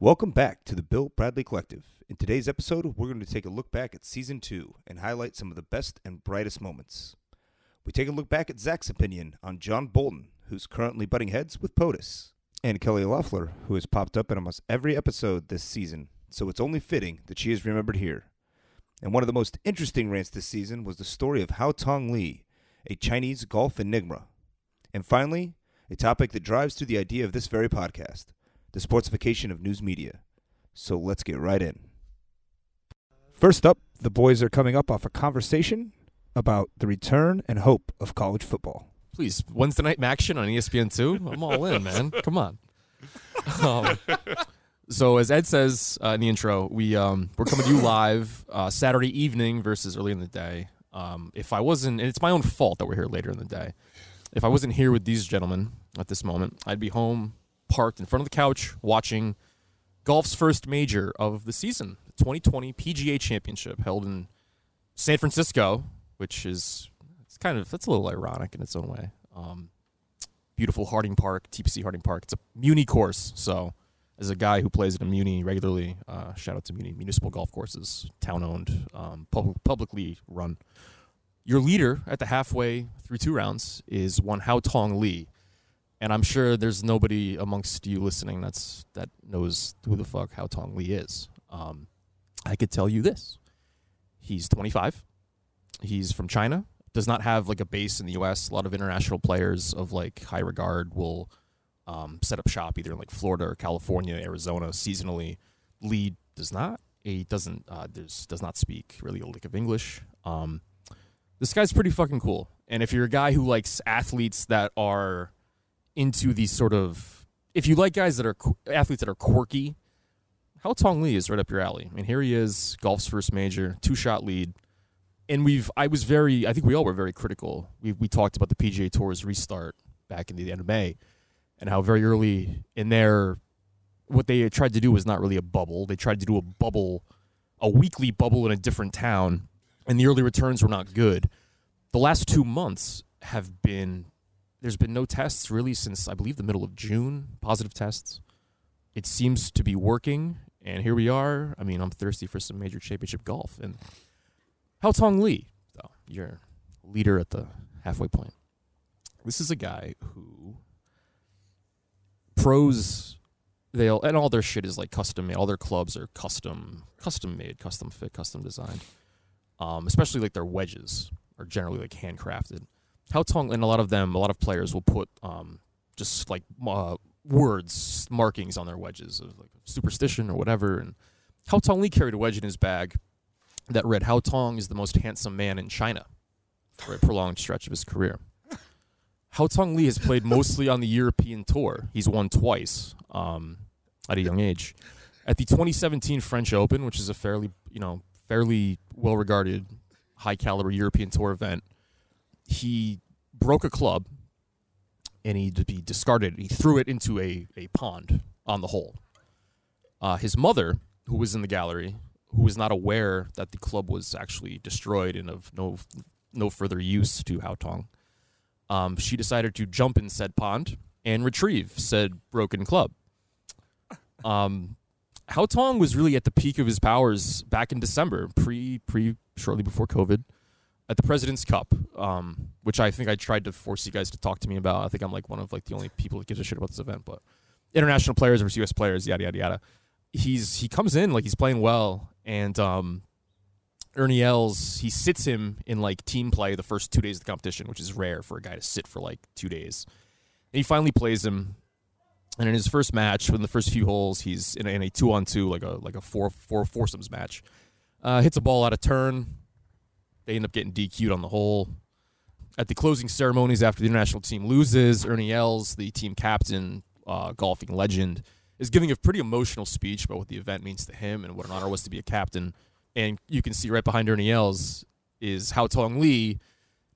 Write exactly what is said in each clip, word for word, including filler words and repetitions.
Welcome back to the Bill Bradley Collective. In today's episode, we're going to take a look back at Season two and highlight some of the best and brightest moments. We take a look back at Zach's opinion on John Bolton, who's currently butting heads with POTUS, and Kelly Loeffler, who has popped up in almost every episode this season, so it's only fitting that she is remembered here. And one of the most interesting rants this season was the story of Haotong Li, a Chinese golf enigma. And finally, a topic that drives through the idea of this very podcast: the sportsification of news media. So let's get right in. First up, the boys are coming up off a conversation about the return and hope of college football. Please, Wednesday night Maxion on E S P N two. I'm all in, man. Come on. Um, so as Ed says uh, in the intro, we, um, we're coming to you live uh, Saturday evening versus early in the day. Um, if I wasn't, and it's my own fault that we're here later in the day. If I wasn't here with these gentlemen at this moment, I'd be home, parked in front of the couch, watching golf's first major of the season, the twenty twenty P G A Championship, held in San Francisco, which is it's kind of that's a little ironic in its own way. Um, beautiful Harding Park, T P C Harding Park. It's a Muni course, so as a guy who plays at a Muni regularly, uh, shout out to Muni, municipal golf courses, town-owned, um, pub- publicly run. Your leader at the halfway through two rounds is one Haotong Li. And I'm sure there's nobody amongst you listening that's that knows who the fuck Haotong Li is. Um, I could tell you this. He's twenty-five. He's from China. Does not have like a base in the U S. A lot of international players of like high regard will um, set up shop either in like Florida or California, Arizona seasonally. Li does not. He doesn't. Uh, there's does not speak really a lick of English. Um, this guy's pretty fucking cool. And if you're a guy who likes athletes that are into these sort of, if you like guys that are athletes that are quirky, Haotong Li is right up your alley. I mean, here he is, golf's first major, two-shot lead, and we've. I was very. I think we all were very critical. We we talked about the P G A Tour's restart back in the end of May, and how very early in their, what they tried to do was not really a bubble. They tried to do a bubble, a weekly bubble in a different town, and the early returns were not good. The last two months have been. There's been no tests really since, I believe, the middle of June, positive tests. It seems to be working, and here we are. I mean, I'm thirsty for some major championship golf. And Haotong Li, though, your leader at the halfway point. This is a guy who pros, they'll, and all their shit is like custom made. All their clubs are custom, custom made, custom fit, custom designed. Um, especially like their wedges are generally like handcrafted. Haotong, and a lot of them, a lot of players will put um, just like uh, words, markings on their wedges of like superstition or whatever. And Haotong Li carried a wedge in his bag that read, "Haotong is the most handsome man in China," for a prolonged stretch of his career. Haotong Li has played mostly on the European Tour. He's won twice um, at a young age. At the twenty seventeen French Open, which is a fairly, you know, fairly well-regarded, high-caliber European Tour event, he broke a club, and he, he discarded it. He threw it into a, a pond on the hole. Uh, his mother, who was in the gallery, who was not aware that the club was actually destroyed and of no no further use to Haotong, um, she decided to jump in said pond and retrieve said broken club. Um, Haotong was really at the peak of his powers back in December, pre pre shortly before COVID. At the President's Cup, um, which I think I tried to force you guys to talk to me about. I think I'm like one of like the only people that gives a shit about this event, but international players versus U S players, yada, yada, yada. He's, he comes in, like he's playing well, and um, Ernie Els, he sits him in like team play the first two days of the competition, which is rare for a guy to sit for like two days. And he finally plays him, and in his first match, within the first few holes, he's in a, in a two-on-two, like a like a four, four foursomes match. Uh, hits a ball out of turn. They end up getting D Q'd on the hole. At the closing ceremonies after the international team loses, Ernie Els, the team captain, uh, golfing legend, is giving a pretty emotional speech about what the event means to him and what an honor was to be a captain. And you can see right behind Ernie Els is Haotong Li,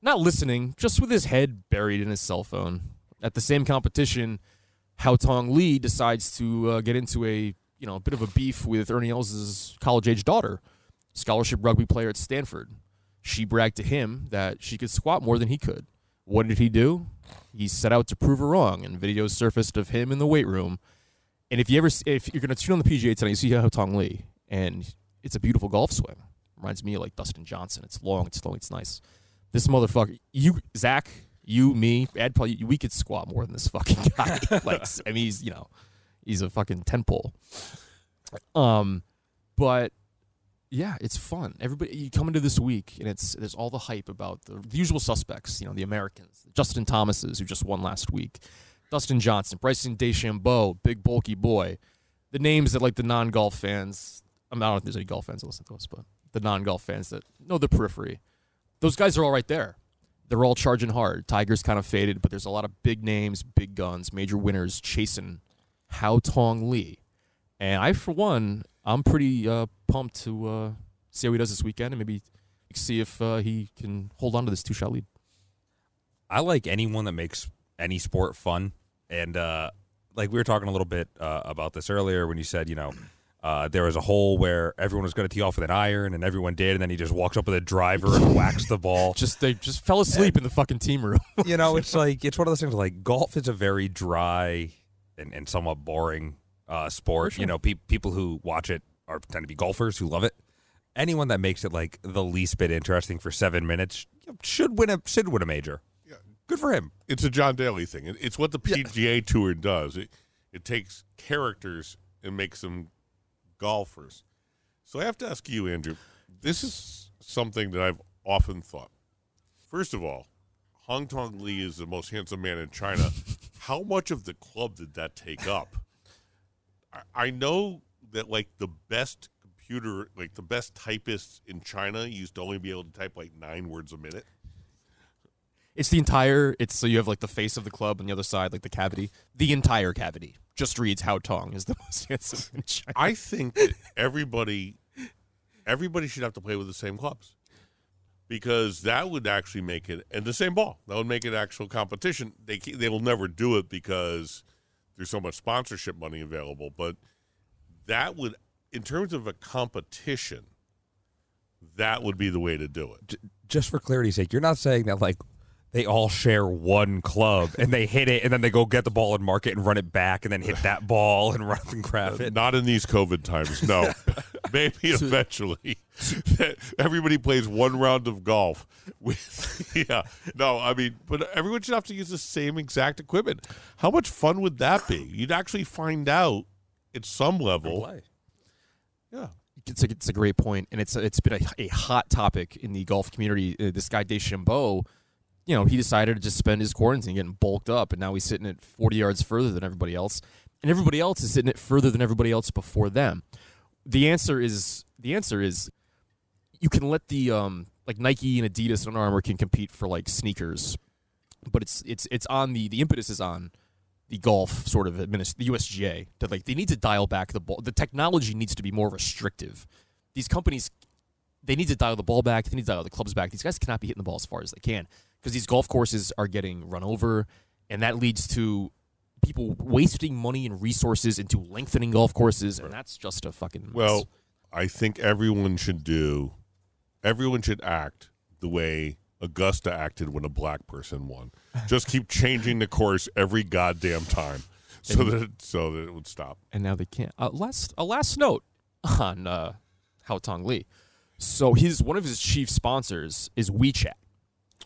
not listening, just with his head buried in his cell phone. At the same competition, Haotong Li decides to uh, get into a you know a bit of a beef with Ernie Els' college-age daughter, scholarship rugby player at Stanford. She bragged to him that she could squat more than he could. What did he do? He set out to prove her wrong, and videos surfaced of him in the weight room. And if you ever, if you're going to tune on the P G A tonight, you see Haotong Li, and it's a beautiful golf swing. Reminds me of like Dustin Johnson. It's long, it's long, it's nice. This motherfucker, you, Zach, you, me, Ed, probably, we could squat more than this fucking guy. Like, I mean, he's, you know, he's a fucking tent pole. Um, but yeah, it's fun. Everybody, you come into this week, and it's there's all the hype about the, the usual suspects. You know, the Americans, Justin Thomases, who just won last week, Dustin Johnson, Bryson DeChambeau, big bulky boy. The names that like the non-golf fans. I mean, I don't know if there's any golf fans that listen to us, but the non-golf fans that know the periphery. Those guys are all right there. They're all charging hard. Tiger's kind of faded, but there's a lot of big names, big guns, major winners chasing Haotong Li. And I, for one, I'm pretty uh, pumped to uh, see how he does this weekend and maybe see if uh, he can hold on to this two-shot lead. I like anyone that makes any sport fun. And uh, like we were talking a little bit uh, about this earlier when you said, you know, Uh, there was a hole where everyone was going to tee off with an iron, and everyone did, and then he just walks up with a driver and whacks the ball. Just they just fell asleep and, in the fucking team room. You know, it's like it's one of those things. Like golf is a very dry and, and somewhat boring uh, sport. Sure. You know, pe- people who watch it are tend to be golfers who love it. Anyone that makes it like the least bit interesting for seven minutes should win a should win a major. Yeah. Good for him. It's a John Daly thing. It's what the P G A yeah. Tour does. It it takes characters and makes them golfers. So I have to ask you, Andrew, this is something that I've often thought. First of all, Haotong Li is the most handsome man in China. How much of the club did that take up? I know that like the best computer, like the best typists in China used to only be able to type like nine words a minute. It's the entire, it's so you have like the face of the club on the other side, like the cavity, the entire cavity. Just reads Haotong is the most handsome in China. I think that everybody, everybody should have to play with the same clubs because that would actually make it, and the same ball, that would make it actual competition. They they will never do it because there's so much sponsorship money available, but that would, in terms of a competition, that would be the way to do it. Just for clarity's sake, you're not saying that like, they all share one club, and they hit it, and then they go get the ball and mark it and run it back, and then hit that ball and run and grab it. Not in these COVID times, no. Maybe eventually. Everybody plays one round of golf. With yeah, no, I mean, but everyone should have to use the same exact equipment. How much fun would that be? You'd actually find out at some level. Yeah. It's a, it's a great point, and it's, a, it's been a, a hot topic in the golf community. Uh, this guy, DeChambeau, you know, he decided to just spend his quarantine getting bulked up, and now he's sitting at forty yards further than everybody else, and everybody else is sitting at further than everybody else before them. The answer is the answer is you can let the um, like Nike and Adidas and Under Armour can compete for like sneakers, but it's it's it's on the the impetus is on the golf sort of administ- the U S G A that like they need to dial back the ball. The technology needs to be more restrictive. These companies, they need to dial the ball back. They need to dial the clubs back. These guys cannot be hitting the ball as far as they can, because these golf courses are getting run over, and that leads to people wasting money and resources into lengthening golf courses, and that's just a fucking mess. Well, I think everyone should do, everyone should act the way Augusta acted when a black person won. Just keep changing the course every goddamn time, so and, that so that it would stop. And now they can't. Uh, last a uh, last note on uh, Haotong Li. So his one of his chief sponsors is WeChat.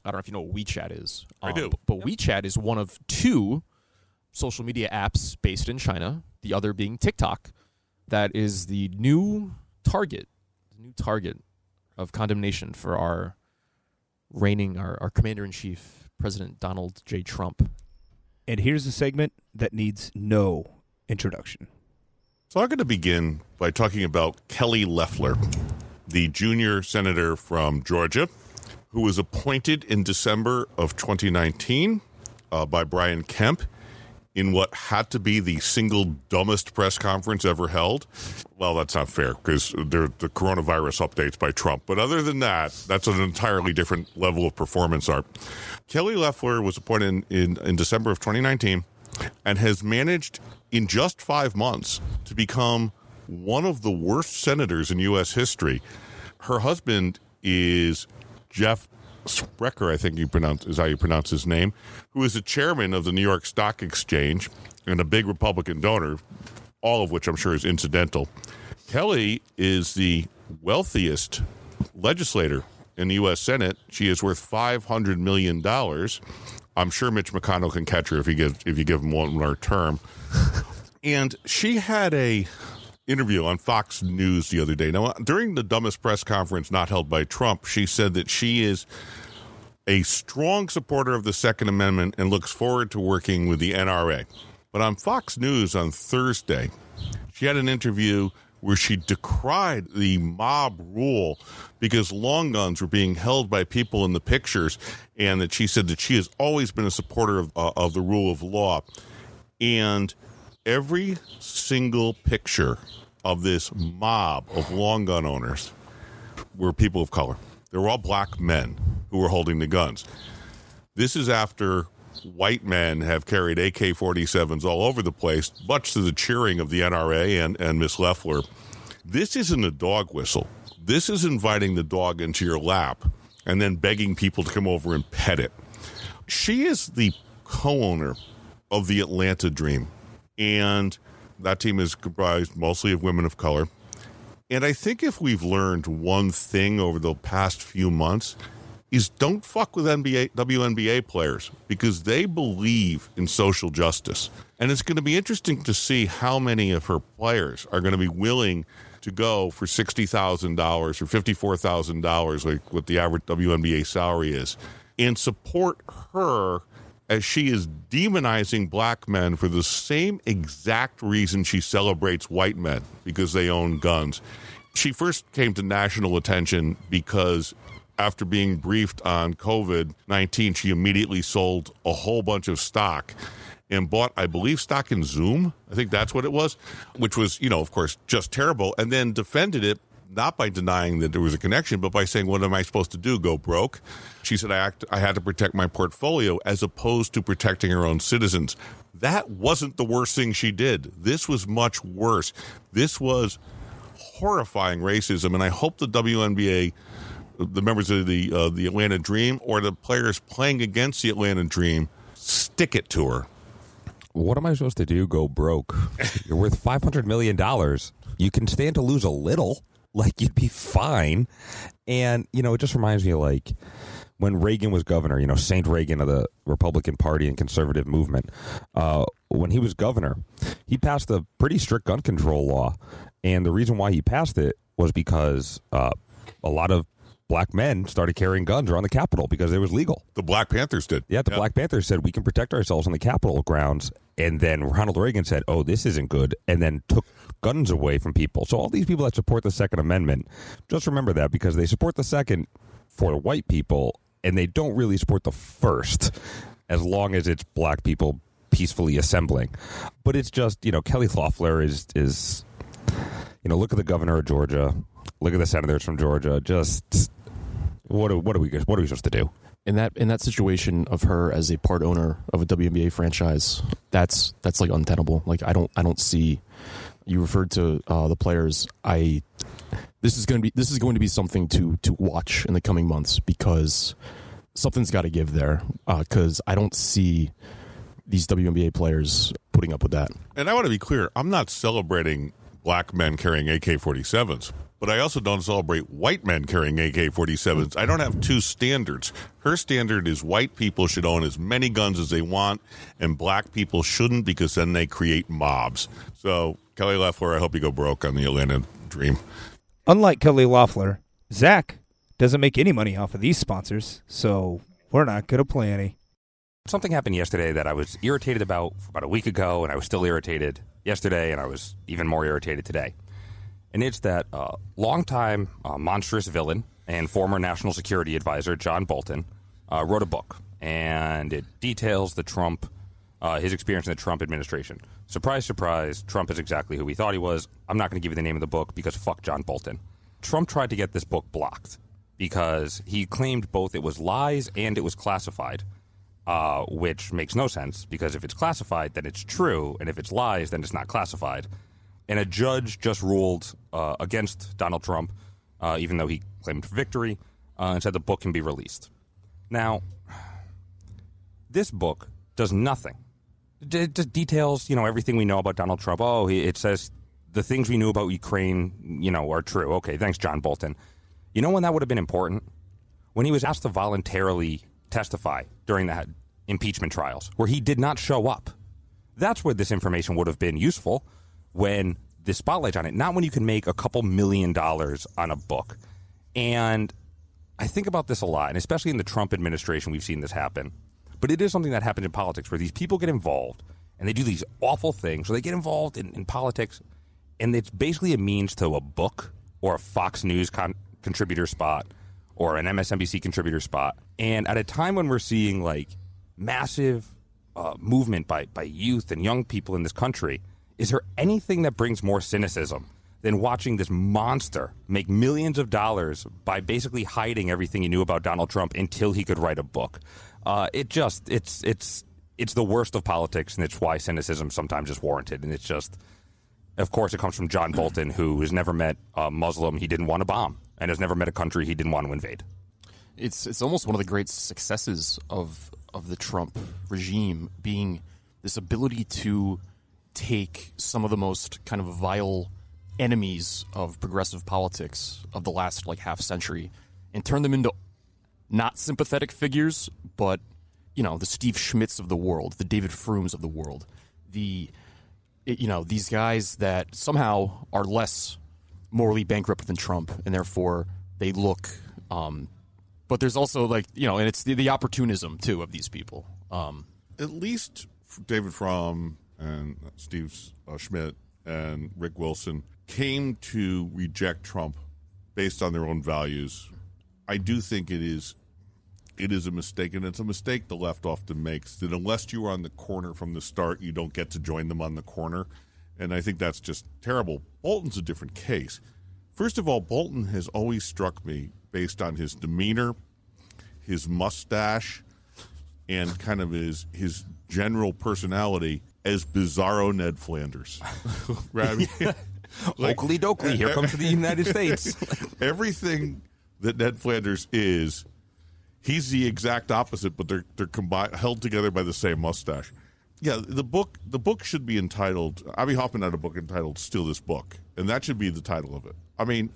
I don't know if you know what WeChat is. Um, I do. But, but yep. WeChat is one of two social media apps based in China, the other being TikTok. That is the new target, the new target of condemnation for our reigning, our, our commander-in-chief, President Donald J. Trump. And here's a segment that needs no introduction. So I'm going to begin by talking about Kelly Loeffler, the junior senator from Georgia, who was appointed in December of twenty nineteen uh, by Brian Kemp in what had to be the single dumbest press conference ever held. Well, that's not fair because they're the coronavirus updates by Trump. But other than that, that's an entirely different level of performance art. Kelly Loeffler was appointed in, in, in December of twenty nineteen and has managed in just five months to become one of the worst senators in U S history. Her husband is Jeff Sprecher, I think you pronounce is how you pronounce his name, who is the chairman of the New York Stock Exchange and a big Republican donor, all of which I'm sure is incidental. Kelly is the wealthiest legislator in the U S. Senate. She is worth five hundred million dollars. I'm sure Mitch McConnell can catch her if you give, if you give him one more term. And she had a interview on Fox News the other day. Now, during the dumbest press conference not held by Trump, she said that she is a strong supporter of the Second Amendment and looks forward to working with the N R A. But on Fox News on Thursday, she had an interview where she decried the mob rule because long guns were being held by people in the pictures, and that she said that she has always been a supporter of, uh, of the rule of law. And every single picture of this mob of long gun owners were people of color. They were all black men who were holding the guns. This is after white men have carried A K forty-sevens all over the place, much to the cheering of the N R A and, and Miss Loeffler. This isn't a dog whistle. This is inviting the dog into your lap and then begging people to come over and pet it. She is the co-owner of the Atlanta Dream, and that team is comprised mostly of women of color. And I think if we've learned one thing over the past few months, is don't fuck with N B A, W N B A players, because they believe in social justice. And it's going to be interesting to see how many of her players are going to be willing to go for sixty thousand dollars or fifty-four thousand dollars, like what the average W N B A salary is, and support her as she is demonizing black men for the same exact reason she celebrates white men, because they own guns. She first came to national attention because after being briefed on COVID nineteen, she immediately sold a whole bunch of stock and bought, I believe, stock in Zoom. I think that's what it was, which was, you know, of course, just terrible. And then defended it, not by denying that there was a connection, but by saying, what am I supposed to do, go broke? She said, I, act, I had to protect my portfolio as opposed to protecting her own citizens. That wasn't the worst thing she did. This was much worse. This was horrifying racism, and I hope the W N B A, the members of the uh, the Atlanta Dream, or the players playing against the Atlanta Dream, stick it to her. What am I supposed to do? Go broke. You're worth five hundred million dollars. You can stand to lose a little. Like, you'd be fine. And, you know, it just reminds me of, like, when Reagan was governor, you know, Saint Reagan of the Republican Party and conservative movement, uh, when he was governor, he passed a pretty strict gun control law. And the reason why he passed it was because uh, a lot of black men started carrying guns around the Capitol because it was legal. The Black Panthers did. Yeah, the yep. Black Panthers said, we can protect ourselves on the Capitol grounds. And then Ronald Reagan said, oh, this isn't good, and then took guns away from people. So all these people that support the Second Amendment, just remember that, because they support the Second for white people, and they don't really support the First as long as it's black people peacefully assembling. But it's just, you know, Kelly Loeffler is, is, you know, look at the governor of Georgia. Look at the senators from Georgia. Just... What are, what are we what are we supposed to do in that in that situation of her as a part owner of a W N B A franchise? That's that's like untenable. Like I don't I don't see. You referred to uh, the players. I this is going to be this is going to be something to to watch in the coming months, because something's got to give there, because uh, I don't see these W N B A players putting up with that. And I want to be clear. I'm not celebrating black men carrying A K forty-sevens. But I also don't celebrate white men carrying A K forty-sevens. I don't have two standards. Her standard is white people should own as many guns as they want, and black people shouldn't, because then they create mobs. So, Kelly Loeffler, I hope you go broke on the Atlanta Dream. Unlike Kelly Loeffler, Zach doesn't make any money off of these sponsors, so we're not going to play any. Something happened yesterday that I was irritated about about a week ago, and I was still irritated yesterday, and I was even more irritated today. And it's that uh, longtime uh, monstrous villain and former national security advisor John Bolton uh, wrote a book, and it details the Trump, uh, his experience in the Trump administration. Surprise, surprise, Trump is exactly who we thought he was. I'm not going to give you the name of the book because fuck John Bolton. Trump tried to get this book blocked because he claimed both it was lies and it was classified, uh, which makes no sense, because if it's classified, then it's true, and if it's lies, then it's not classified. And a judge just ruled uh, against Donald Trump, uh, even though he claimed victory, uh, and said the book can be released. Now, this book does nothing it just details, you know, everything we know about Donald Trump. Oh, it says the things we knew about Ukraine, you know, are true. Okay, thanks, John Bolton. You know when that would have been important? When he was asked to voluntarily testify during the impeachment trials, where he did not show up. That's where this information would have been useful, when the spotlight's on it, not when you can make a couple million dollars on a book. And I think about this a lot, and especially in the Trump administration, we've seen this happen. But it is something that happens in politics, where these people get involved, and they do these awful things. So they get involved in, in politics, and it's basically a means to a book or a Fox News con- contributor spot or an M S N B C contributor spot. And at a time when we're seeing, like, massive uh, movement by, by youth and young people in this country, is there anything that brings more cynicism than watching this monster make millions of dollars by basically hiding everything he knew about Donald Trump until he could write a book? Uh, it just, it's it's it's the worst of politics, and it's why cynicism sometimes is warranted. And it's just, of course, it comes from John Bolton, who has never met a Muslim he didn't want to bomb and has never met a country he didn't want to invade. It's it's almost one of the great successes of of the Trump regime, being this ability to take some of the most kind of vile enemies of progressive politics of the last, like, half century and turn them into not sympathetic figures, but, you know, the Steve Schmitz of the world, the David Frooms of the world, the, you know, these guys that somehow are less morally bankrupt than Trump, and therefore they look, um, but there's also, like, you know, and it's the, the opportunism, too, of these people. Um, At least David Frum and Steve uh, Schmidt and Rick Wilson came to reject Trump based on their own values. I do think it is it is a mistake, and it's a mistake the left often makes, that unless you are on the corner from the start, you don't get to join them on the corner. And I think that's just terrible. Bolton's a different case. First of all, Bolton has always struck me based on his demeanor, his mustache, and kind of his his general personality as bizarro Ned Flanders. Right? I mean, yeah. Like, Oakley Doakley, here comes to the United States. Everything that Ned Flanders is, he's the exact opposite, but they're they're combined, held together by the same mustache. Yeah, the book the book should be entitled, Avi Hoffman had a book entitled Steal This Book, and that should be the title of it. I mean,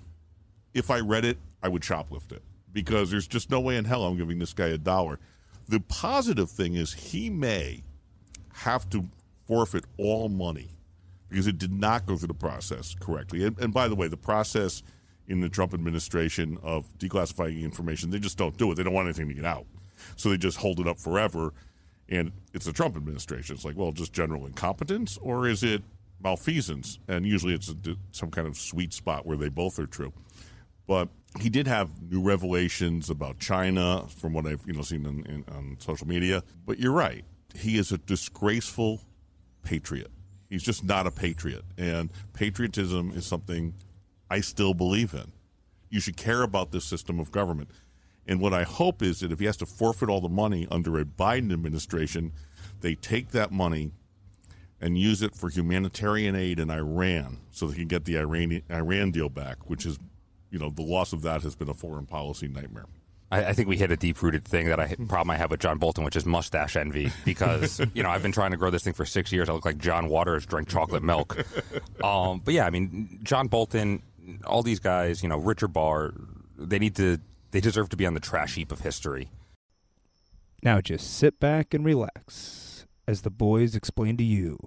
if I read it, I would shoplift it, because there's just no way in hell I'm giving this guy a dollar. The positive thing is he may have to forfeit all money because it did not go through the process correctly. And, and by the way, the process in the Trump administration of declassifying information, they just don't do it. They don't want anything to get out. So they just hold it up forever. And it's the Trump administration. It's like, well, just general incompetence, or is it malfeasance? And usually it's a, some kind of sweet spot where they both are true. But he did have new revelations about China from what I've you know seen in, in, on social media. But you're right. He is a disgraceful patriot. He's just not a patriot. And patriotism is something I still believe in. You should care about this system of government. And what I hope is that if he has to forfeit all the money under a Biden administration, they take that money and use it for humanitarian aid in Iran so they can get the Iranian, Iran deal back, which is, you know, the loss of that has been a foreign policy nightmare. I, I think we hit a deep-rooted thing that I problem I have with John Bolton, which is mustache envy, because, you know, I've been trying to grow this thing for six years. I look like John Waters drank chocolate milk. Um, but, yeah, I mean, John Bolton, all these guys, you know, Richard Barr, they need to, they deserve to be on the trash heap of history. Now just sit back and relax as the boys explain to you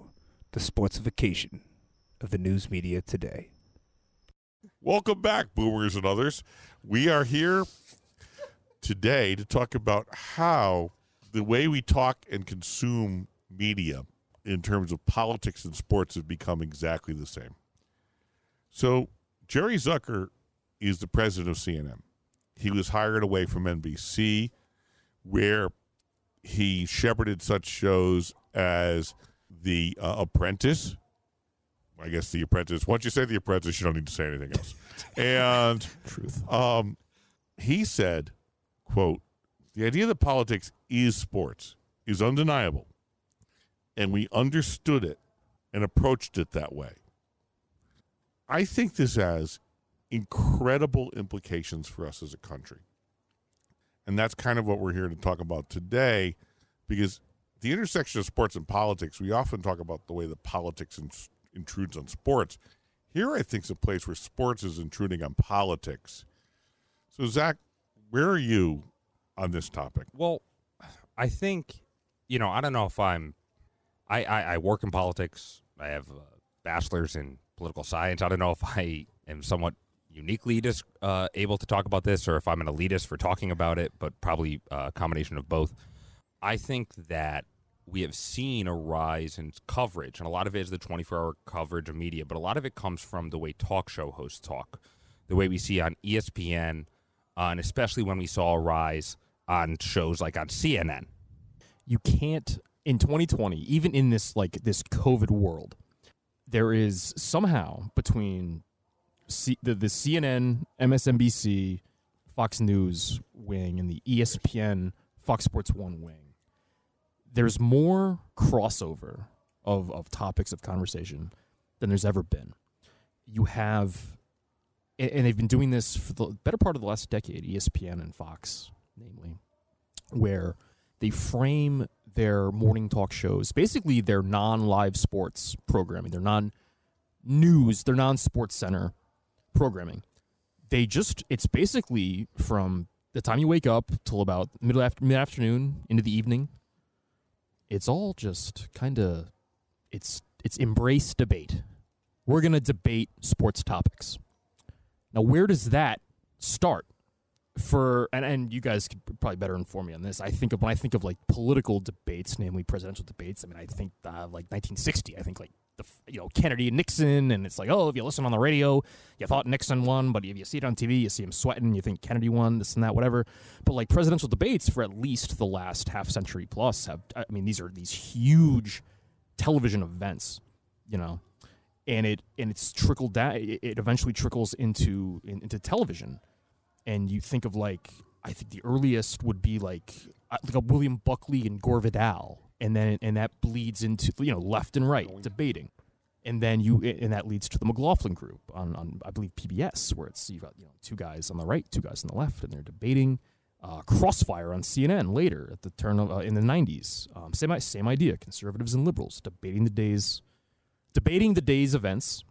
the sportsification of the news media today. Welcome back, boomers and others. We are here today to talk about how the way we talk and consume media in terms of politics and sports has become exactly the same. So, Jerry Zucker is the president of C N N. He was hired away from N B C, where he shepherded such shows as The uh, Apprentice. I guess The Apprentice. Once you say The Apprentice, you don't need to say anything else. And Truth. Um, he said, quote, "The idea that politics is sports is undeniable, and we understood it and approached it that way." I think this has incredible implications for us as a country. And that's kind of what we're here to talk about today, because the intersection of sports and politics, we often talk about the way that politics in, intrudes on sports. Here, I think, is a place where sports is intruding on politics. So, Zach, where are you on this topic? Well, I think, you know, I don't know if I'm, I, I, I work in politics. I have a bachelor's in political science. I don't know if I am somewhat uniquely dis, uh, able to talk about this or if I'm an elitist for talking about it, but probably a combination of both. I think that we have seen a rise in coverage, and a lot of it is the twenty-four hour coverage of media, but a lot of it comes from the way talk show hosts talk, the way we see on E S P N, uh, and especially when we saw a rise on shows like on C N N. You can't, in twenty twenty, even in this like this COVID world, there is somehow between C- the, the C N N, M S N B C, Fox News wing, and the E S P N, Fox Sports One wing, there's more crossover of, of topics of conversation than there's ever been. You have, and they've been doing this for the better part of the last decade, E S P N and Fox, namely, where they frame their morning talk shows, basically their non-live sports programming, their non-news, their non-sports center programming. They just, it's basically from the time you wake up till about middle after, mid-afternoon into the evening, it's all just kind of, it's it's embrace debate. We're going to debate sports topics. Now, where does that start? For and, and you guys could probably better inform me on this. I think of when I think of like political debates, namely presidential debates. I mean, I think uh, like nineteen sixty. I think like the you know Kennedy and Nixon, and it's like, oh, if you listen on the radio, you thought Nixon won, but if you see it on T V, you see him sweating, you think Kennedy won, this and that, whatever. But like presidential debates for at least the last half century plus have. I mean, these are these huge television events, you know, and it and it's trickled down. It eventually trickles into in, into television. And you think of like, I think the earliest would be like like a William Buckley and Gore Vidal, and then and that bleeds into you know left and right debating, and then you and that leads to the McLaughlin Group on, on I believe P B S, where it's you've got you know two guys on the right, two guys on the left, and they're debating. Uh, Crossfire on C N N later at the turn of uh, in the nineties, um, same same idea, conservatives and liberals debating the day's debating the day's events.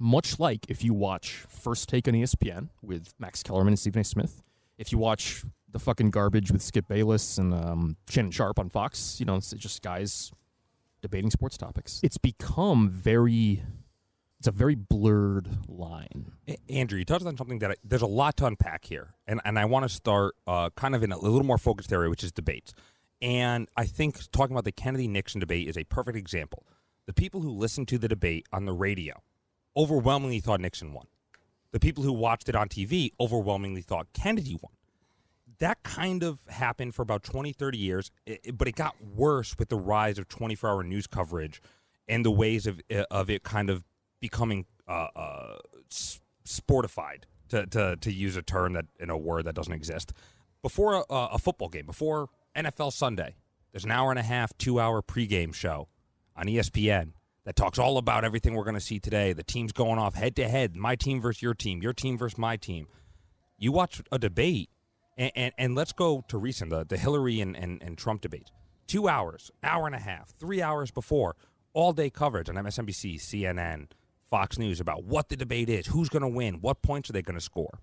Much like if you watch First Take on E S P N with Max Kellerman and Stephen A. Smith, if you watch the fucking garbage with Skip Bayless and um, Shannon Sharp on Fox, you know, it's just guys debating sports topics. It's become very, it's a very blurred line. Andrew, you touched on something that I, there's a lot to unpack here, and, and I want to start uh, kind of in a little more focused area, which is debates. And I think talking about the Kennedy-Nixon debate is a perfect example. The people who listen to the debate on the radio overwhelmingly thought Nixon won. The people who watched it on T V overwhelmingly thought Kennedy won. That kind of happened for about twenty, thirty years, but it got worse with the rise of twenty-four hour news coverage and the ways of of it kind of becoming uh, uh, sportified, to, to to use a term that in a word that doesn't exist. Before a, a football game, before N F L Sunday, there's an hour and a half, two-hour pregame show on E S P N that talks all about everything we're going to see today. The team's going off head-to-head, my team versus your team, your team versus my team. You watch a debate, and and, and let's go to recent, the, the Hillary and, and, and Trump debate. Two hours, hour and a half, three hours before, all-day coverage on M S N B C, C N N, Fox News about what the debate is, who's going to win, what points are they going to score.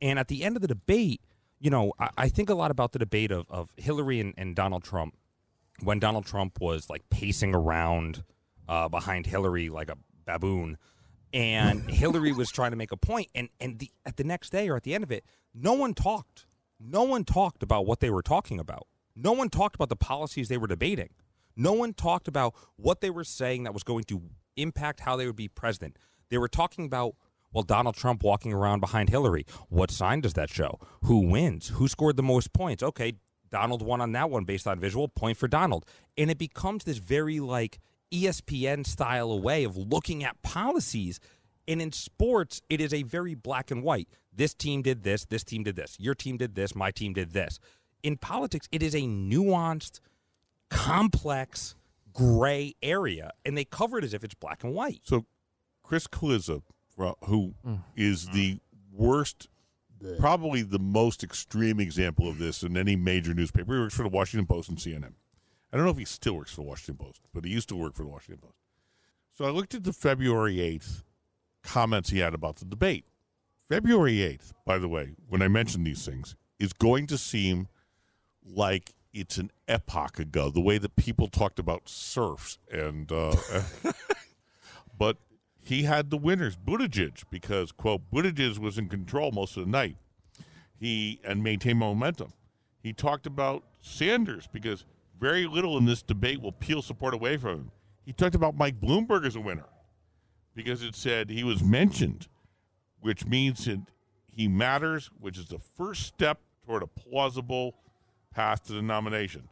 And at the end of the debate, you know, I, I think a lot about the debate of, of Hillary and, and Donald Trump when Donald Trump was, like, pacing around Uh, behind Hillary like a baboon, and Hillary was trying to make a point, and and the, at the next day or at the end of it, no one talked. No one talked about what they were talking about. No one talked about the policies they were debating. No one talked about what they were saying that was going to impact how they would be president. They were talking about, well, Donald Trump walking around behind Hillary. What sign does that show? Who wins? Who scored the most points? Okay, Donald won on that one based on visual. Point for Donald. And it becomes this very, like, E S P N style way of looking at policies, and in sports it is a very black and white. This team did this, this team did this, your team did this, my team did this. In politics, it is a nuanced, complex, gray area, and they cover it as if it's black and white. So Chris Kaliza, who mm. is the worst, probably the most extreme example of this in any major newspaper, he works for the Washington Post and C N N. I I don't know if he still works for the Washington Post, but he used to work for the Washington Post. So I looked at the February eighth comments he had about the debate. February eighth, by the way, when I mention these things, is going to seem like it's an epoch ago, the way that people talked about serfs. And, uh, but he had the winners, Buttigieg, because, quote, Buttigieg was in control most of the night he and maintained momentum. He talked about Sanders because very little in this debate will peel support away from him. He talked about Mike Bloomberg as a winner because it said he was mentioned, which means that he matters, which is the first step toward a plausible path to the nomination.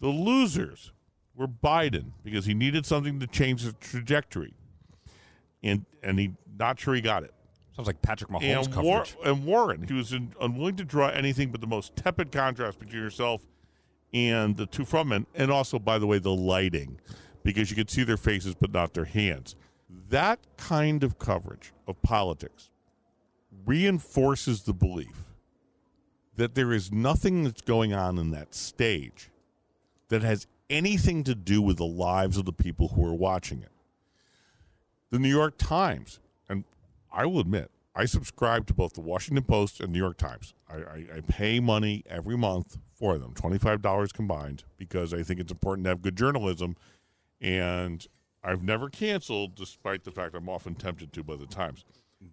The losers were Biden because he needed something to change the trajectory, and and he not sure he got it. Sounds like Patrick Mahomes and coverage. War- and Warren, he was in, unwilling to draw anything but the most tepid contrast between herself and the two frontmen, and also, by the way, the lighting, because you could see their faces but not their hands. That kind of coverage of politics reinforces the belief that there is nothing that's going on in that stage that has anything to do with the lives of the people who are watching it. The New York Times, and I will admit, I subscribe to both the Washington Post and New York Times. I, I, I pay money every month for them, twenty-five dollars combined, because I think it's important to have good journalism, and I've never canceled, despite the fact I'm often tempted to by the Times.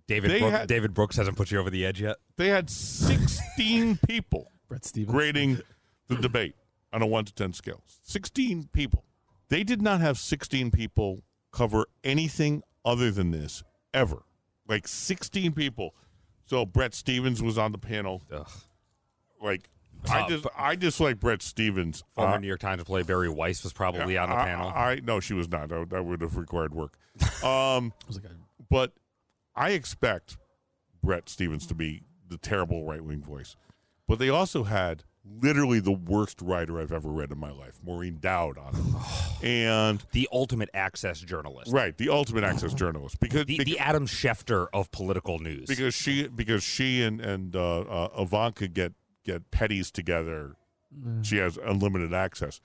David Brooks, had, David Brooks hasn't put you over the edge yet. They had sixteen people Brett Stephens grading the debate on a one to ten scale. sixteen people. They did not have sixteen people cover anything other than this ever. Like sixteen people. So Brett Stephens was on the panel. Ugh. Like I just uh, I dislike Brett Stephens. Former uh, New York Times play Barry Weiss was probably yeah, on the I, panel. I no, she was not. That would have required work. Um, was like, but I expect Brett Stephens to be the terrible right-wing voice. But they also had literally the worst writer I've ever read in my life, Maureen Dowd, on it. And the ultimate access journalist. Right, the ultimate access journalist. Because the, because, the Adam Schefter of political news. Because she because she and, and uh, uh, Ivanka get, get petties together. Mm. She has unlimited access.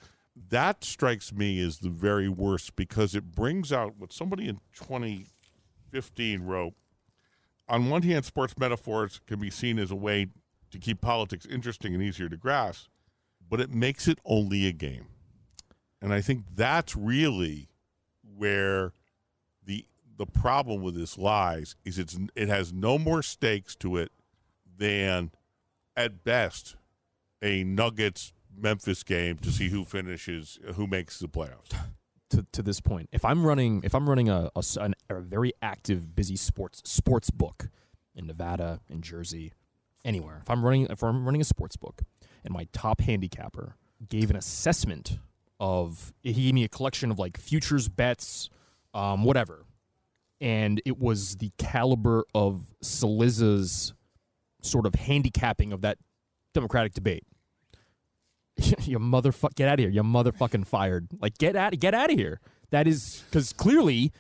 That strikes me as the very worst because it brings out what somebody in twenty fifteen wrote, on one hand, sports metaphors can be seen as a way to keep politics interesting and easier to grasp, but it makes it only a game. And I think that's really where the the problem with this lies is it's it has no more stakes to it than, at best, a Nuggets-Memphis game to see who finishes, who makes the playoffs. To, to this point, if I'm running, if I'm running a, a, an, a very active, busy sports sports book in Nevada, in Jersey, anywhere, if I'm running, if I'm running a sports book, and my top handicapper gave an assessment of, he gave me a collection of like futures bets, um, whatever, and it was the caliber of Saliza's sort of handicapping of that Democratic debate. You motherfuck! Get out of here! You're motherfucking fired! Like get out! Get out of here! That is because clearly,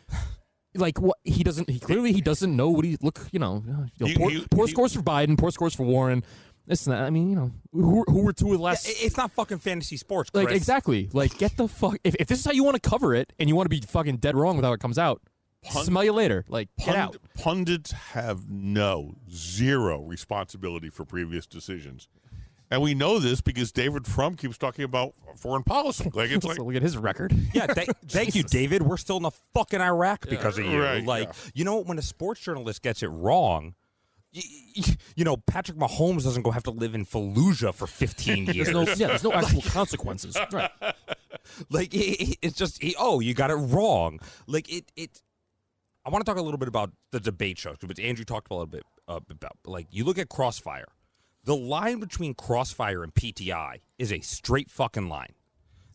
like what he doesn't. He clearly he doesn't know what he look. You know, you know he, poor, he, poor he, scores for Biden. Poor scores for Warren. It's not, I mean, you know, who who were two of the last? It's not fucking fantasy sports, Chris. Like exactly. Like get the fuck. If, if this is how you want to cover it, and you want to be fucking dead wrong with how it comes out, Pund, smell you later. Like pund, get out. Pundits have no zero responsibility for previous decisions. And we know this because David Frum keeps talking about foreign policy. Like it's like look at his record. Yeah, th- thank you, David. We're still in a fucking Iraq because yeah, of you. Right, like yeah. You know, when a sports journalist gets it wrong, y- y- you know Patrick Mahomes doesn't go have to live in Fallujah for fifteen years. There's no, yeah, there's no actual consequences. Right. Like it, it's just it, oh, you got it wrong. Like it, it. I want to talk a little bit about the debate show, which Andrew talked a little bit uh, about. Like you look at Crossfire. The line between Crossfire and P T I is a straight fucking line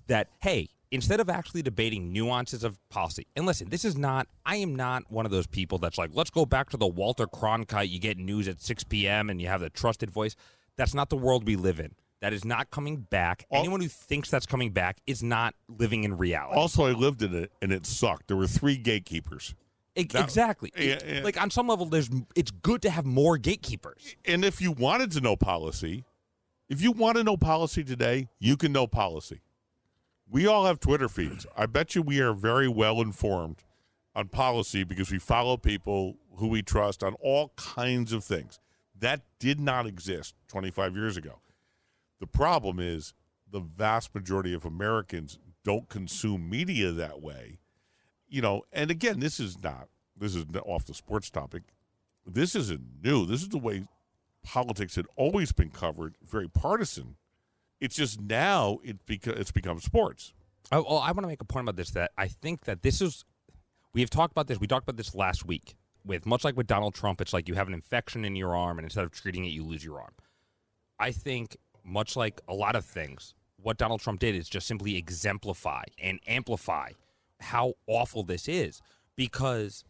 that, hey, instead of actually debating nuances of policy, and listen, this is not, I am not one of those people that's like, let's go back to the Walter Cronkite, you get news at six p.m. and you have the trusted voice. That's not the world we live in. That is not coming back. All, Anyone who thinks that's coming back is not living in reality. Also, I lived in it, and it sucked. There were three gatekeepers. It, that, exactly. It, it, like on some level, there's it's good to have more gatekeepers. And if you wanted to know policy, if you want to know policy today, you can know policy. We all have Twitter feeds. I bet you we are very well informed on policy because we follow people who we trust on all kinds of things. That did not exist twenty-five years ago. The problem is the vast majority of Americans don't consume media that way. You know, and again, this is not, this is off the sports topic. This isn't new. This is the way politics had always been covered, very partisan. It's just now it beca- it's become sports. Oh, oh I want to make a point about this, that I think that this is, we have talked about this, we talked about this last week. With much like with Donald Trump, it's like you have an infection in your arm, and instead of treating it, you lose your arm. I think, much like a lot of things, what Donald Trump did is just simply exemplify and amplify how awful this is, because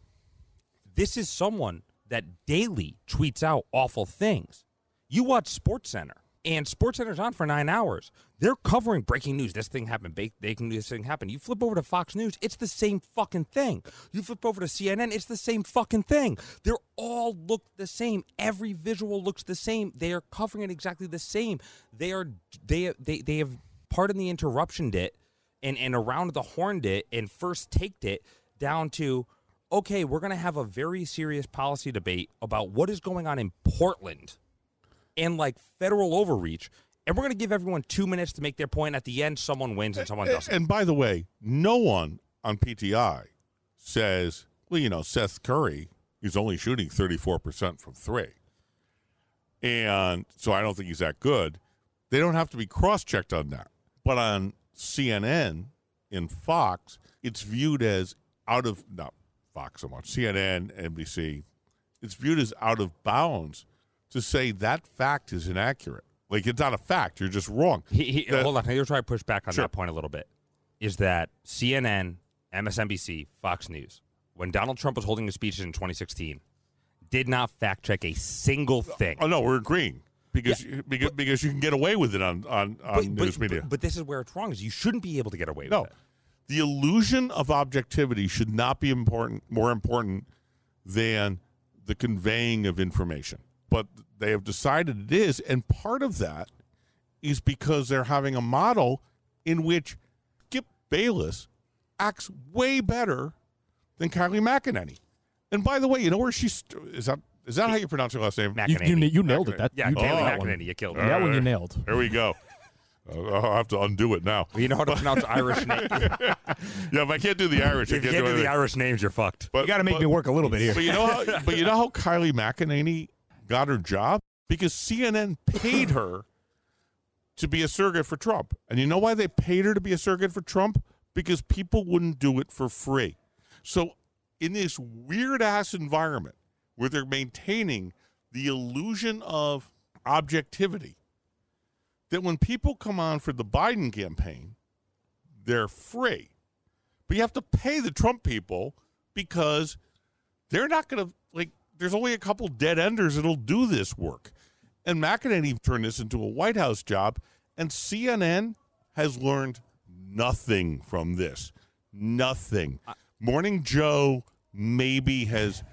this is someone that daily tweets out awful things. You watch SportsCenter, and SportsCenter's on for nine hours. They're covering breaking news. This thing happened. Breaking news. This thing happened. You flip over to Fox News, it's the same fucking thing. You flip over to C N N, it's the same fucking thing. They're all look the same. Every visual looks the same. They are covering it exactly the same. They are they they they have pardon the interruptioned it and and around the horned it and first taked it down to, okay, we're going to have a very serious policy debate about what is going on in Portland and, like, federal overreach, and we're going to give everyone two minutes to make their point. At the end, someone wins and someone doesn't. And, by the way, no one on P T I says, well, you know, Seth Curry is only shooting thirty-four percent from three, and so I don't think he's that good. They don't have to be cross-checked on that. But on C N N and Fox, it's viewed as out of – not Fox so much, C N N, N B C, it's viewed as out of bounds to say that fact is inaccurate. Like, it's not a fact. You're just wrong. He, he, that, hold on. Here's where I push back on sure. that point a little bit, is that C N N, M S N B C, Fox News, when Donald Trump was holding his speeches in twenty sixteen, did not fact-check a single thing. Oh, no, we're agreeing. Because, yeah, because, but, because you can get away with it on, on, on but, news but, media. But, but this is where it's wrong, is you shouldn't be able to get away no. with it. The illusion of objectivity should not be important, more important than the conveying of information. But they have decided it is, and part of that is because they're having a model in which Skip Bayless acts way better than Kylie McEnany. And by the way, you know where she's st- is that is that how you pronounce her last name? You, you, you nailed McEnany. it. That, yeah, you Kylie McEnany, you killed it. That one you nailed. There we go. I'll have to undo it now. Well, you know how to pronounce Irish names. Yeah, if I can't do the Irish, I can't, if you can't do, do the Irish names, you're fucked. But, you got to make but, me work a little bit here. But you know how, but you know how Kylie McEnany got her job? Because C N N paid her to be a surrogate for Trump. And you know why they paid her to be a surrogate for Trump? Because people wouldn't do it for free. So in this weird-ass environment where they're maintaining the illusion of objectivity, that when people come on for the Biden campaign, they're free. But you have to pay the Trump people because they're not going to, like, there's only a couple dead enders that'll do this work. And McEnany turned this into a White House job, and C N N has learned nothing from this. Nothing. I, Morning Joe maybe has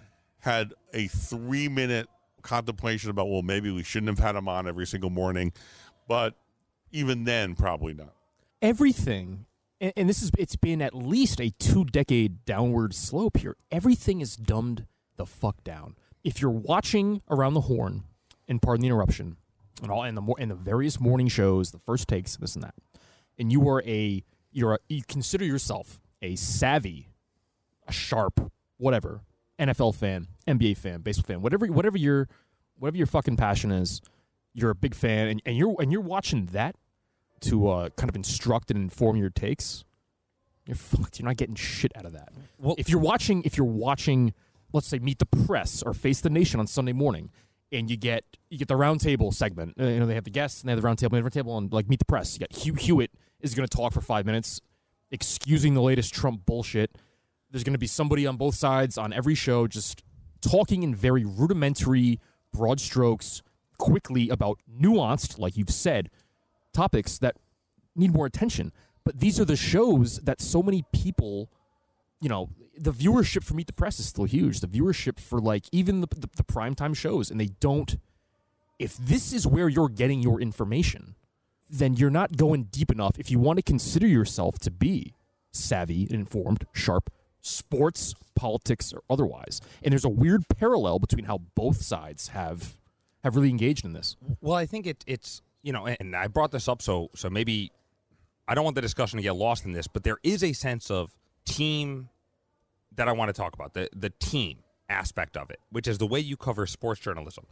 had a three-minute contemplation about, well, maybe we shouldn't have had him on every single morning, but even then, probably not. Everything, and, and this is, it's been at least a two-decade downward slope here, everything is dumbed the fuck down. If you're watching Around the Horn, and pardon the interruption, and all in the and the various morning shows, the first takes, this and that, and you are a you're a, you consider yourself a savvy, a sharp, whatever N F L fan, N B A fan, baseball fan, whatever whatever your whatever your fucking passion is, you're a big fan, and, and you're and you're watching that to uh, kind of instruct and inform your takes. You're fucked. You're not getting shit out of that. Well, if you're watching, if you're watching. let's say Meet the Press or Face the Nation on Sunday morning, and you get you get the roundtable segment. You know, they have the guests and they have the roundtable, and roundtable on like Meet the Press. You got Hugh Hewitt is going to talk for five minutes, excusing the latest Trump bullshit. There's going to be somebody on both sides on every show, just talking in very rudimentary, broad strokes, quickly about nuanced, like you've said, topics that need more attention. But these are the shows that so many people. You know, the viewership for Meet the Press is still huge. The viewership for, like, even the, the, the primetime shows, and they don't... If this is where you're getting your information, then you're not going deep enough if you want to consider yourself to be savvy, informed, sharp, sports, politics, or otherwise. And there's a weird parallel between how both sides have have really engaged in this. Well, I think it, it's, you know, and I brought this up, so so maybe I don't want the discussion to get lost in this, but there is a sense of team that I want to talk about, the the team aspect of it, which is the way you cover sports journalism.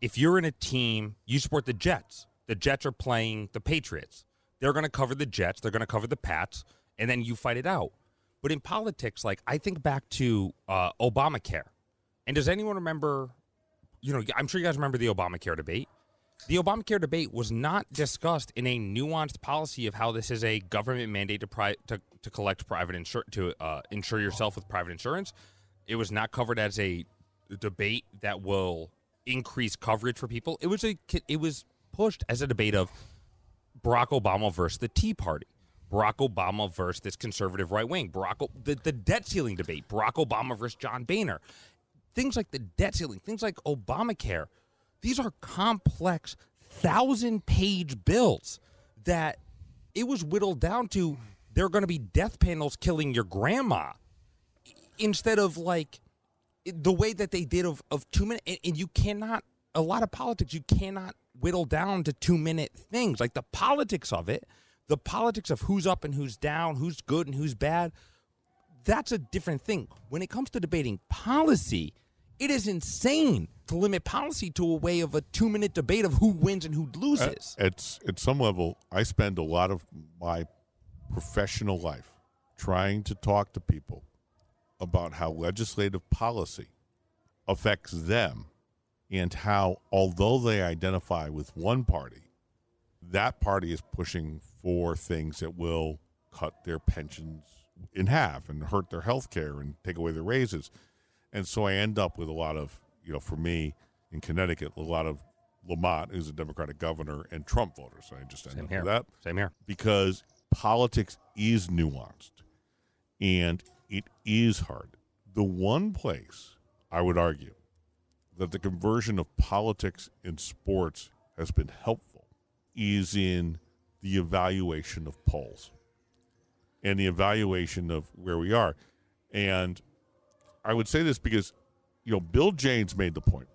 If you're in a team, you support the Jets. The Jets are playing the Patriots. They're going to cover the Jets. They're going to cover the Pats, and then you fight it out. But in politics, like, I think back to uh, Obamacare. And does anyone remember, you know, I'm sure you guys remember the Obamacare debate. The Obamacare debate was not discussed in a nuanced policy of how this is a government mandate to pri- to, to collect private insurance, to uh, insure yourself with private insurance. It was not covered as a debate that will increase coverage for people. It was a, it was pushed as a debate of Barack Obama versus the Tea Party, Barack Obama versus this conservative right wing, Barack o- the, the debt ceiling debate, Barack Obama versus John Boehner, things like the debt ceiling, things like Obamacare. These are complex, thousand-page bills that it was whittled down to. There are going to be death panels killing your grandma instead of, like, the way that they did of, of two-minute. And, and you cannot, a lot of politics, you cannot whittle down to two-minute things. Like, the politics of it, the politics of who's up and who's down, who's good and who's bad, that's a different thing. When it comes to debating policy, it is insane to limit policy to a way of a two-minute debate of who wins and who loses. At, at, at some level, I spend a lot of my professional life trying to talk to people about how legislative policy affects them and how, although they identify with one party, that party is pushing for things that will cut their pensions in half and hurt their health care and take away their raises. And so I end up with a lot of, you know, for me in Connecticut, a lot of Lamont, who's a Democratic governor, and Trump voters. I just end Same up here. with that. Same here. Because politics is nuanced and it is hard. The one place I would argue that the conversion of politics in sports has been helpful is in the evaluation of polls and the evaluation of where we are. And I would say this because, you know, Bill James made the point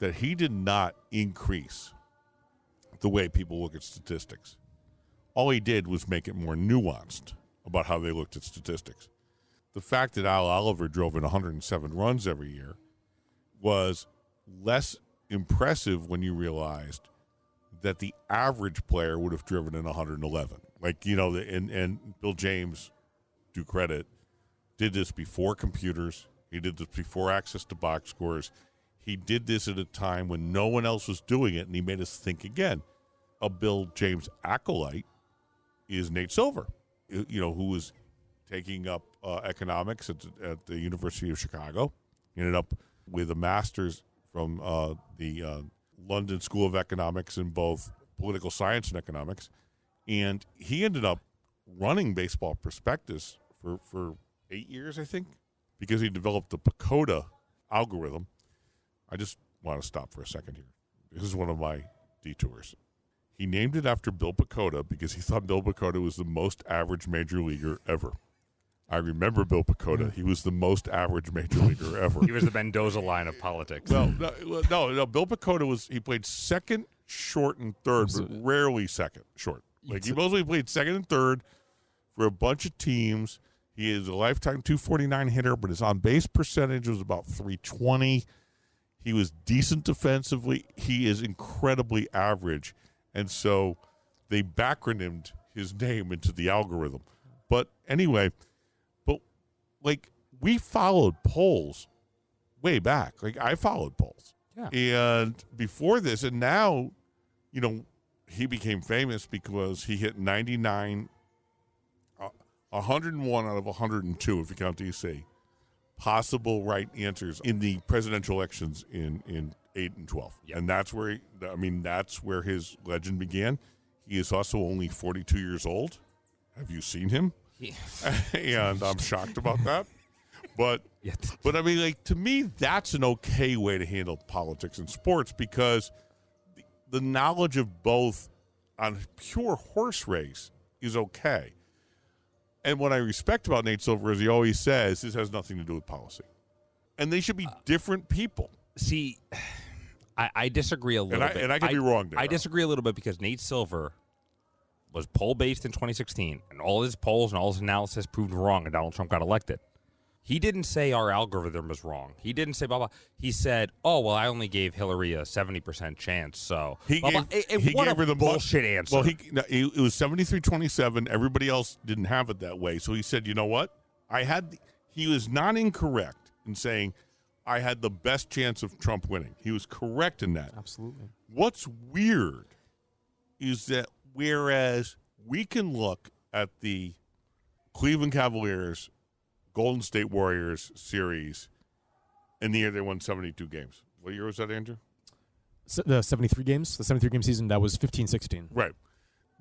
that he did not increase the way people look at statistics. All he did was make it more nuanced about how they looked at statistics. The fact that Al Oliver drove in one hundred seven runs every year was less impressive when you realized that the average player would have driven in one hundred eleven. Like, you know, and, and Bill James, due credit, did this before computers. He did this before access to box scores. He did this at a time when no one else was doing it, and he made us think again. A Bill James acolyte is Nate Silver, you know, who was taking up uh, economics at, at the University of Chicago. He ended up with a master's from uh, the uh, London School of Economics in both political science and economics, and he ended up running Baseball Prospectus for for. eight years, I think, because he developed the Pacoda algorithm. I just want to stop for a second here. This is one of my detours. He named it after Bill Pacoda because he thought Bill Pacoda was the most average major leaguer ever. I remember Bill Pacoda. He was the most average major leaguer ever. He was the Mendoza line of politics. Well, no, no, no, Bill Pacoda was, he played second, short, and third, but rarely second, short. Like, he mostly played second and third for a bunch of teams. He is a lifetime two forty-nine hitter, but his on-base percentage was about three twenty. He was decent defensively. He is incredibly average. And so they backronymed his name into the algorithm. But anyway, but like we followed polls way back. Like I followed polls. Yeah. And before this, and now, you know, he became famous because he hit ninety-nine one hundred one out of one hundred two, if you count D C, possible right answers in the presidential elections in, in eight and twelve. Yep. And that's where, he, I mean, that's where his legend began. He is also only forty-two years old. Have you seen him? Yeah. And I'm shocked about that. But, yeah. but I mean, like, to me, that's an okay way to handle politics and sports because the, the knowledge of both on pure horse race is okay. And what I respect about Nate Silver is he always says this has nothing to do with policy. And they should be uh, different people. See, I, I disagree a little and I, bit. And I could I, be wrong there. I disagree a little bit because Nate Silver was poll-based in twenty sixteen, and all his polls and all his analysis proved wrong, and Donald Trump got elected. He didn't say our algorithm was wrong. He didn't say blah, blah. He said, oh, well, I only gave Hillary a seventy percent chance, so he blah, gave, blah. It, it, he what gave a her the bullshit bu- answer. Well, he, no, it was seventy-three twenty-seven. Everybody else didn't have it that way, so he said, you know what? I had. The, he was not incorrect in saying I had the best chance of Trump winning. He was correct in that. Absolutely. What's weird is that whereas we can look at the Cleveland Cavaliers, Golden State Warriors series in the year they won seventy-two games. What year was that, Andrew? So the seventy-three games, the seventy-three game season, that was fifteen sixteen. Right.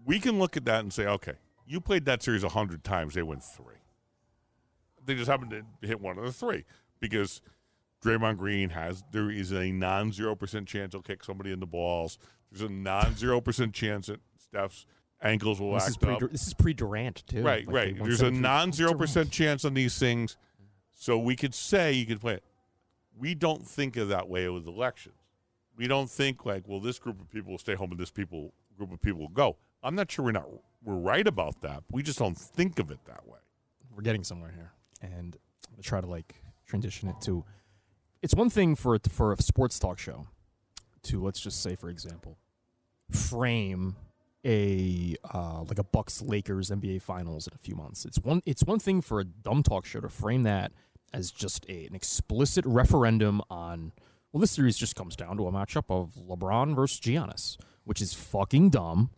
We can look at that and say, okay, you played that series one hundred times, they win three. They just happened to hit one of the three. Because Draymond Green has, there is a non-zero percent chance he'll kick somebody in the balls. There's a non-zero percent chance that Steph's ankles will this act is pre, up. This is pre-Durant, too. Right, like right. There's a non-zero percent chance on these things. So we could say you could play it. We don't think of that way with elections. We don't think like, well, this group of people will stay home and this people group of people will go. I'm not sure we're not we're right about that. We just don't think of it that way. We're getting somewhere here. And I'm gonna try to like... transition it to, it's one thing for for a sports talk show to, let's just say, for example, frame a uh, like a Bucks Lakers N B A Finals in a few months. It's one it's one thing for a dumb talk show to frame that as just a, an explicit referendum on, well, this series just comes down to a matchup of LeBron versus Giannis, which is fucking dumb.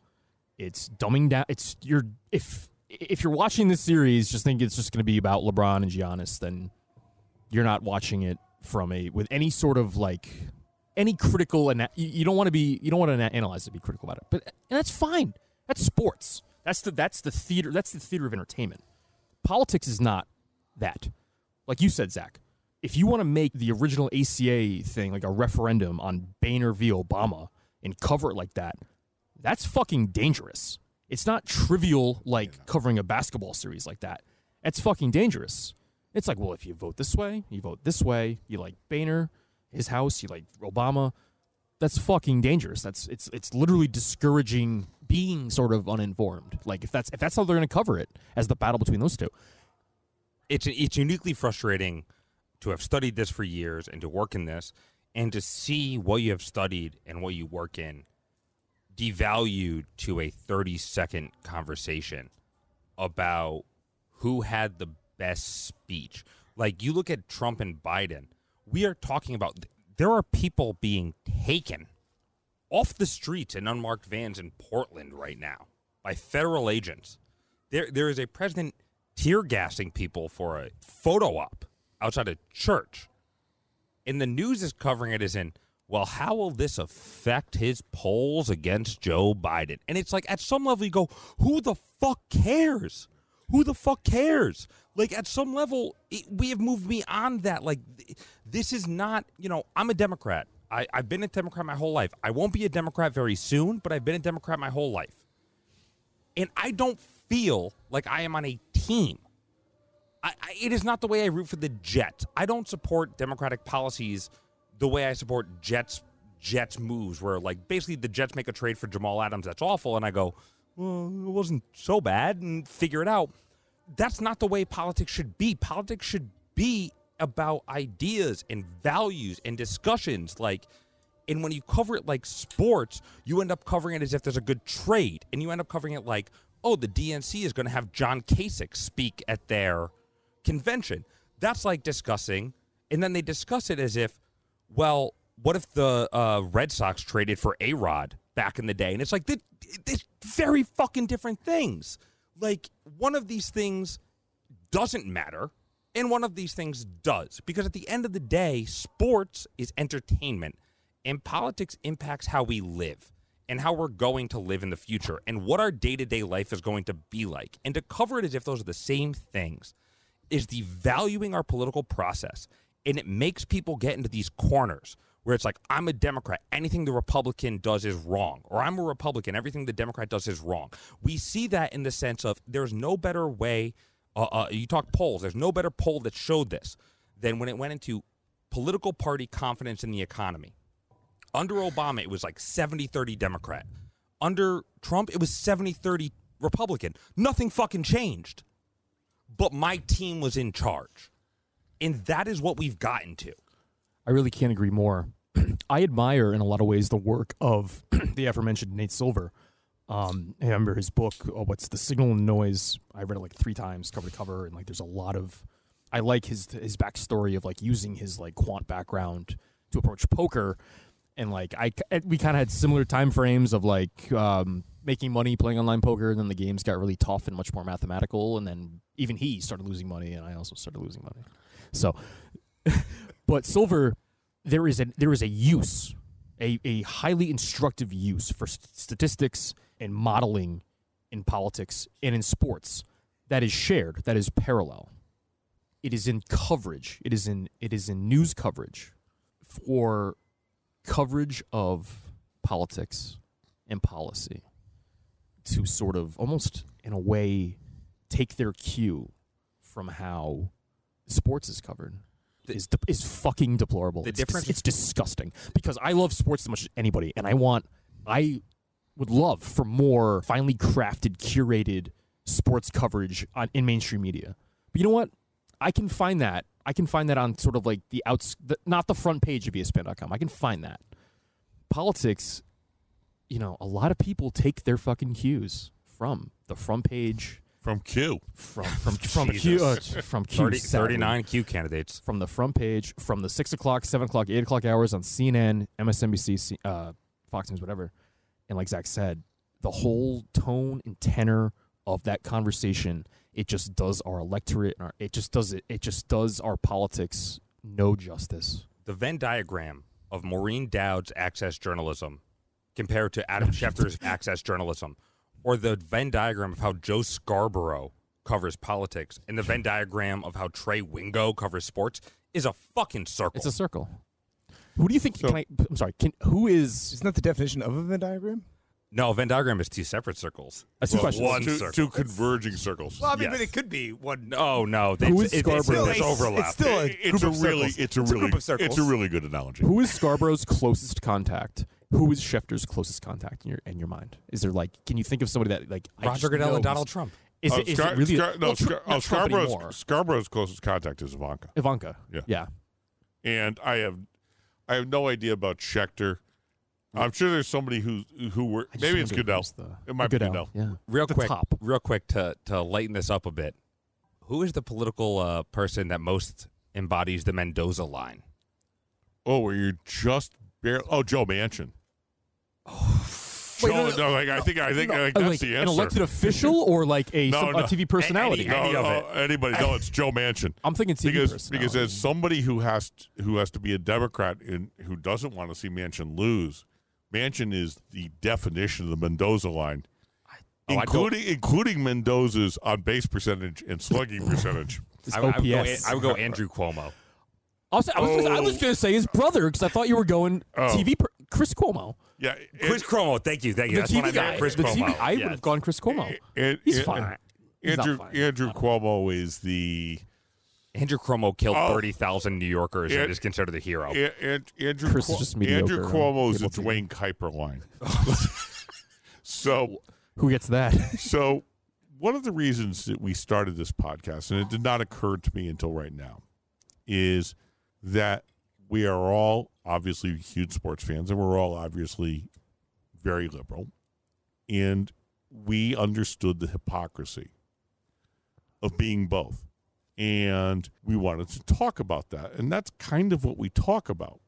It's dumbing down. It's you're if if you're watching this series, just think it's just going to be about LeBron and Giannis, then you're not watching it from a with any sort of like any critical and ana- you don't want to be you don't want to analyze it, be critical about it, but and that's fine. That's sports. That's the that's the theater. That's the theater of entertainment. Politics is not that. Like you said, Zach, if you want to make the original A C A thing like a referendum on Boehner v. Obama and cover it like that, that's fucking dangerous. It's not trivial like covering a basketball series like that. That's fucking dangerous. It's like, well, if you vote this way, you vote this way, you like Boehner, his house, you like Obama. That's fucking dangerous. That's it's it's literally discouraging being sort of uninformed. Like if that's if that's how they're going to cover it as the battle between those two. It's it's uniquely frustrating to have studied this for years and to work in this and to see what you have studied and what you work in devalued to a thirty second conversation about who had the best speech. Like you look at Trump and Biden, we are talking about there are people being taken off the streets in unmarked vans in Portland right now by federal agents. There there is a president tear gassing people for a photo op outside a church. And the news is covering it as in, well, how will this affect his polls against Joe Biden? And it's like at some level you go, who the fuck cares? Who the fuck cares? Like, at some level, it, we have moved beyond that. Like, th- this is not, you know, I'm a Democrat. I, I've been a Democrat my whole life. I won't be a Democrat very soon, but I've been a Democrat my whole life. And I don't feel like I am on a team. I, I, it is not the way I root for the Jets. I don't support Democratic policies the way I support Jets, Jets moves, where, like, basically the Jets make a trade for Jamal Adams that's awful, and I go, well, it wasn't so bad, and figure it out. That's not the way politics should be. Politics should be about ideas and values and discussions. Like, and when you cover it like sports, you end up covering it as if there's a good trade, and you end up covering it like, oh, the D N C is going to have John Kasich speak at their convention. That's like discussing, and then they discuss it as if, well, what if the uh, Red Sox traded for A-Rod back in the day? And it's like, they're very fucking different things. Like, one of these things doesn't matter, and one of these things does. Because at the end of the day, sports is entertainment, and politics impacts how we live and how we're going to live in the future and what our day-to-day life is going to be like. And to cover it as if those are the same things is devaluing our political process, and it makes people get into these corners where it's like, I'm a Democrat, anything the Republican does is wrong, or I'm a Republican, everything the Democrat does is wrong. We see that in the sense of there's no better way. Uh, uh, you talk polls. There's no better poll that showed this than when it went into political party confidence in the economy. Under Obama, it was like seventy thirty Democrat. Under Trump, it was seventy thirty Republican. Nothing fucking changed. But my team was in charge. And that is what we've gotten to. I really can't agree more. I admire, in a lot of ways, the work of the aforementioned Nate Silver. Um, I remember his book, oh, what's The Signal and Noise? I read it like three times, cover to cover, and like there's a lot of... I like his his backstory of like using his like quant background to approach poker. And like I, we kind of had similar time frames of like um, making money playing online poker, and then the games got really tough and much more mathematical, and then even he started losing money, and I also started losing money. So, but Silver, there is a there is a use, a a highly instructive use for st- statistics and modeling in politics and in sports that is shared, that is parallel. It is in coverage. It is in it is in news coverage for. Coverage of politics and policy to sort of almost, in a way, take their cue from how sports is covered the, is de- is fucking deplorable. The it's, difference, it's disgusting because I love sports as much as anybody, and I want, I would love for more finely crafted, curated sports coverage on, in mainstream media. But you know what? I can find that. I can find that on sort of like the outs, the, not the front page of E S P N dot com. I can find that. Politics, you know, a lot of people take their fucking cues from the front page. From Q. From from from Q. Uh, from Q. thirty, thirty-nine Q candidates. From the front page, from the six o'clock, seven o'clock, eight o'clock hours on C N N, M S N B C, uh, Fox News, whatever. And like Zach said, the whole tone and tenor of that conversation, it just does our electorate, and our, it just does it. It just does our politics no justice. The Venn diagram of Maureen Dowd's access journalism compared to Adam Schefter's access journalism, or the Venn diagram of how Joe Scarborough covers politics, and the Venn diagram of how Trey Wingo covers sports, is a fucking circle. It's a circle. Who do you think? So, can I, I'm sorry. Can, who is? Isn't that the definition of a Venn diagram? No, Venn diagram is two separate circles. That's two well, questions. One two, circle. Two converging circles. Well, I mean, yes. But it could be one. Oh, no. They, Who is it, Scarborough? There's overlap. It's still a it's group a of really, circles. It's a, it's really, a group of circles. It's a really good analogy. Who is Scarborough's closest contact? Who is Schefter's closest contact in your in your mind? Is there like, can you think of somebody that like? Roger Goodell and Donald Trump. Is, uh, it, is Scar- it really? Scar- no, well, Scar- oh, Scarborough's, Scarborough's closest contact is Ivanka. Ivanka. Yeah. Yeah. And I have, I have no idea about Schefter. I'm sure there's somebody who who were maybe it's Goodell. The, it might Goodell, be Goodell. Yeah. Real quick, real quick to to lighten this up a bit. Who is the political uh, person that most embodies the Mendoza line? Oh, where you're just barely. Oh, Joe Manchin. Oh, Joe, wait, no, no, no, like no, I think I think, no, I think that's like the answer. An elected official or like a, no, some, no, a T V personality? Any, any no, no, anybody? No, it's Joe Manchin. I'm thinking T V because because as somebody who has to, who has to be a Democrat and who doesn't want to see Manchin lose. Manchin is the definition of the Mendoza line, I, oh, including including Mendoza's on base percentage and slugging percentage. I, would, I, would go, I would go Andrew Cuomo. Also, I was oh. gonna, I was going to say his brother because I thought you were going oh. T V per- Chris Cuomo. Yeah, it, Chris Cuomo. Thank you, thank you. That's what I meant. Chris Cuomo. T V, I yes. would have gone Chris Cuomo. It, it, He's it, fine. He's Andrew fine. Andrew Cuomo is the. Andrew Cuomo killed oh, thirty thousand New Yorkers and, and is considered a hero. And, and Andrew, Chris Cu- just Andrew Cuomo is the Dwayne Kuiper line. So, who gets that? So, one of the reasons that we started this podcast, and it did not occur to me until right now, is that we are all obviously huge sports fans, and we're all obviously very liberal, and we understood the hypocrisy of being both. And we wanted to talk about that. And that's kind of what we talk about.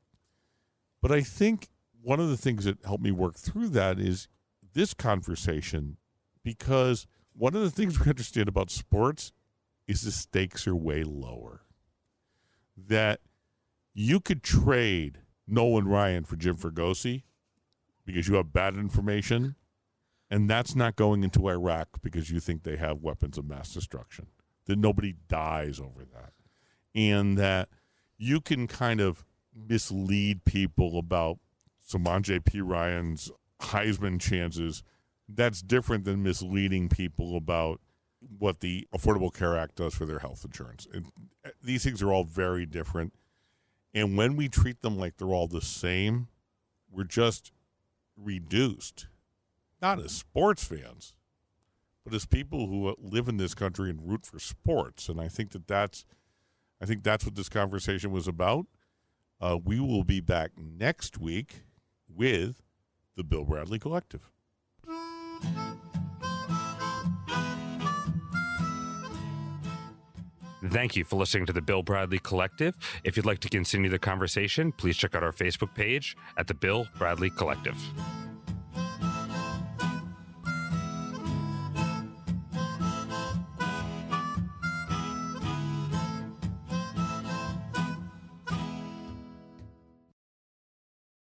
But I think one of the things that helped me work through that is this conversation, because one of the things we understand about sports is the stakes are way lower. That you could trade Nolan Ryan for Jim Fregosi because you have bad information, and that's not going into Iraq because you think they have weapons of mass destruction. That nobody dies over that, and that you can kind of mislead people about Sumanje P. Ryan's Heisman chances, that's different than misleading people about what the Affordable Care Act does for their health insurance. And these things are all very different. And when we treat them like they're all the same, we're just reduced, not as sports fans, but as people who live in this country and root for sports. And I think that that's, I think that's what this conversation was about. Uh, we will be back next week with the Bill Bradley Collective. Thank you for listening to the Bill Bradley Collective. If you'd like to continue the conversation, please check out our Facebook page at the Bill Bradley Collective.